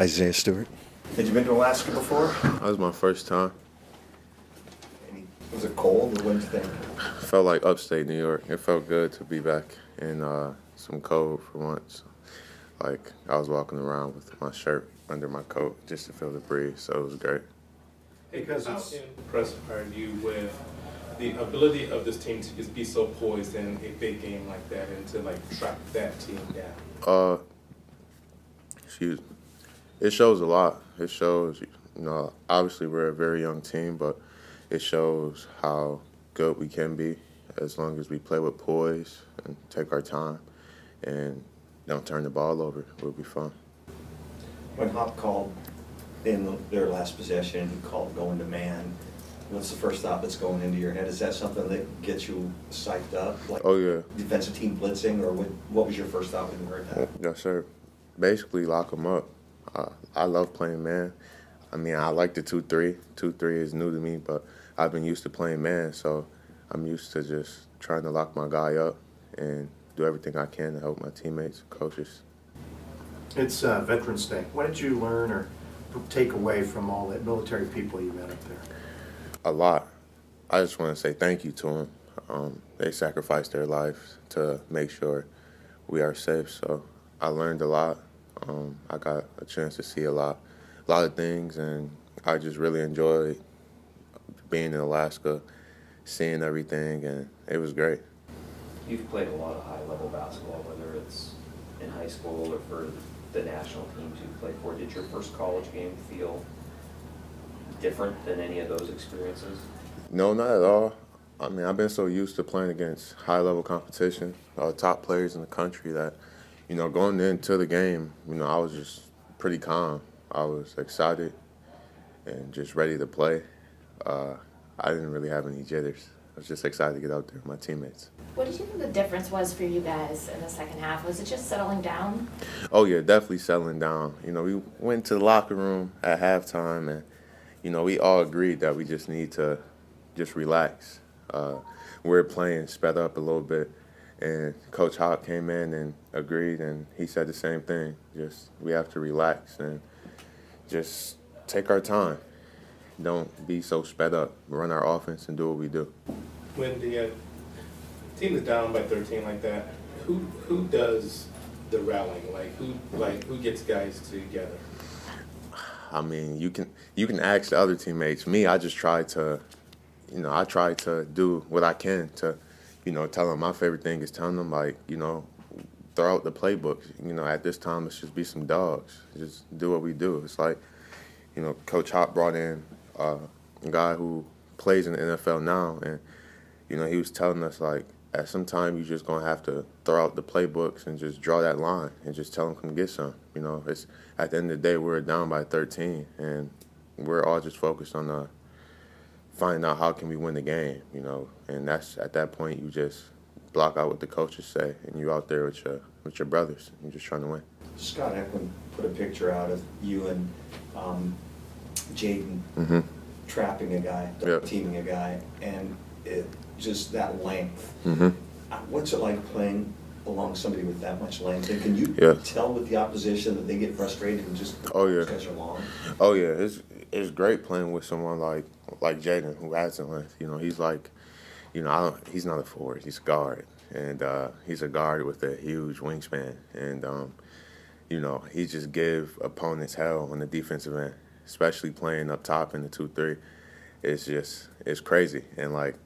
Isaiah Stewart. Had you been to Alaska before? That was my first time. Was it cold? What did you think? It felt like upstate New York. It felt good to be back in some cold for once. Like, I was walking around with my shirt under my coat just to feel the breeze, so it was great. Hey, guys, it's impressed by you with the ability of this team to just be so poised in a big game like that and to, like, track that team down? It shows a lot. It shows, you know, obviously we're a very young team, but it shows how good we can be as long as we play with poise and take our time and don't turn the ball over. It'll be fun. When Hop called in their last possession, he called going to man. What's the first thought that's going into your head? Is that something that gets you psyched up? Like, oh, yeah. Defensive team blitzing, or what was your first thought when you heard that? No, sir. Basically, lock them up. I love playing man. I mean, I like the 2-3. 2-3 is new to me, but I've been used to playing man, so I'm used to just trying to lock my guy up and do everything I can to help my teammates and coaches. It's Veterans Day. What did you learn or take away from all that military people you met up there? A lot. I just want to say thank you to them. They sacrificed their lives to make sure we are safe, so I learned a lot. I got a chance to see a lot of things, and I just really enjoyed being in Alaska, seeing everything, and it was great. You've played a lot of high-level basketball, whether it's in high school or for the national teams you played for. Did your first college game feel different than any of those experiences? No, not at all. I mean, I've been so used to playing against high-level competition, top players in the country that, you know, going into the game, you know, I was just pretty calm. I was excited and just ready to play. I didn't really have any jitters. I was just excited to get out there with my teammates. What did you think the difference was for you guys in the second half? Was it just settling down? Oh, yeah, definitely settling down. You know, we went to the locker room at halftime, and, you know, we all agreed that we just need to just relax. We're playing sped up a little bit. And Coach Hop came in and agreed, and he said the same thing. Just, we have to relax and just take our time. Don't be so sped up. Run our offense and do what we do. When the team is down by 13 like that, who does the rallying? Who gets guys together? I mean, you can ask the other teammates. Me, I just try to, you know, I try to do what I can to, you know, tell them my favorite thing is telling them, like, you know, throw out the playbooks. You know, at this time, let's just be some dogs. Just do what we do. It's like, you know, Coach Hop brought in a guy who plays in the NFL now, and, you know, he was telling us, like, at some time you're just going to have to throw out the playbooks and just draw that line and just tell them come get some. You know, it's at the end of the day, we're down by 13, and we're all just focused on the finding out how can we win the game, you know, and that's at that point you just block out what the coaches say, and you're out there with your brothers. You're just trying to win. Scott Eklund put a picture out of you and Jaden trapping a guy, teaming a guy, and it just that length. Mm-hmm. What's it like playing along somebody with that much length? And can you tell with the opposition that they get frustrated and just guys are long? Oh yeah, it's great playing with someone like Jaden, who has the length. You know, he's like, you know, he's not a forward, he's a guard. And he's a guard with a huge wingspan. And, you know, he just give opponents hell on the defensive end, especially playing up top in the 2-3. It's crazy. And, like,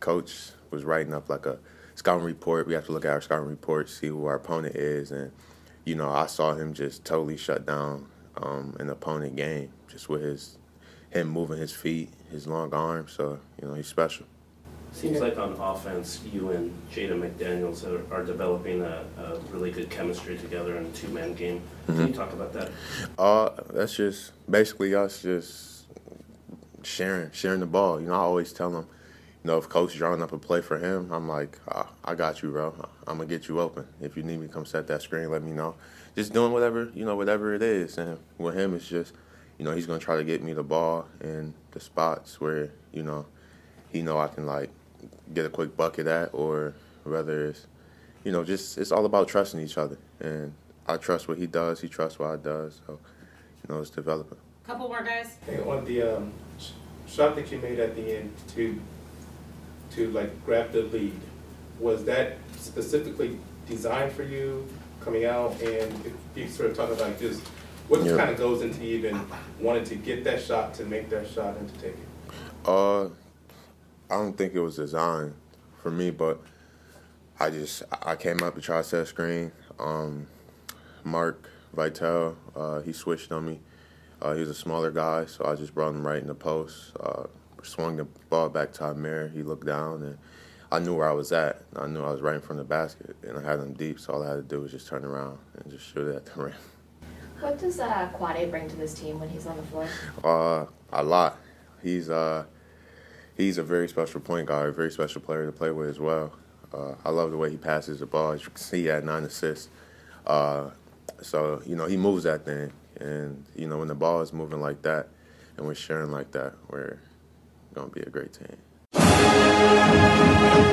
Coach was writing up, like, a scouting report. We have to look at our scouting report, see who our opponent is. And, you know, I saw him just totally shut down an opponent game just with him moving his feet, his long arms, so, you know, he's special. Seems like on offense, you and Jada McDaniels are developing a really good chemistry together in a two-man game. Mm-hmm. Can you talk about that? That's just basically us just sharing the ball. You know, I always tell them, you know, if Coach drawing up a play for him, I'm like, I got you, bro. I'm going to get you open. If you need me, come set that screen, let me know. Just doing whatever, you know, whatever it is. And with him, it's just, you know, he's going to try to get me the ball in the spots where, you know, he know I can, like, get a quick bucket at, or whether it's, you know, just it's all about trusting each other. And I trust what he does. He trusts what I does. So, you know, it's developing. Couple more guys. I think on the shot that you made at the end to like grab the lead, was that specifically designed for you coming out? And if you sort of talk about just what kind of goes into even wanting to get that shot, to make that shot, and to take it. I don't think it was designed for me, but I came up to try to set a screen. Mark Vitell, he switched on me. He was a smaller guy, so I just brought him right in the post. Swung the ball back to Amir. He looked down, and I knew where I was at. I knew I was right in front of the basket, and I had him deep, so all I had to do was just turn around and just shoot it at the rim. What does Kwade bring to this team when he's on the floor? A lot. He's a very special point guard, a very special player to play with as well. I love the way he passes the ball. As you can see, he had 9 assists. So, you know, he moves that thing. And, you know, when the ball is moving like that and we're sharing like that, we're going to be a great team.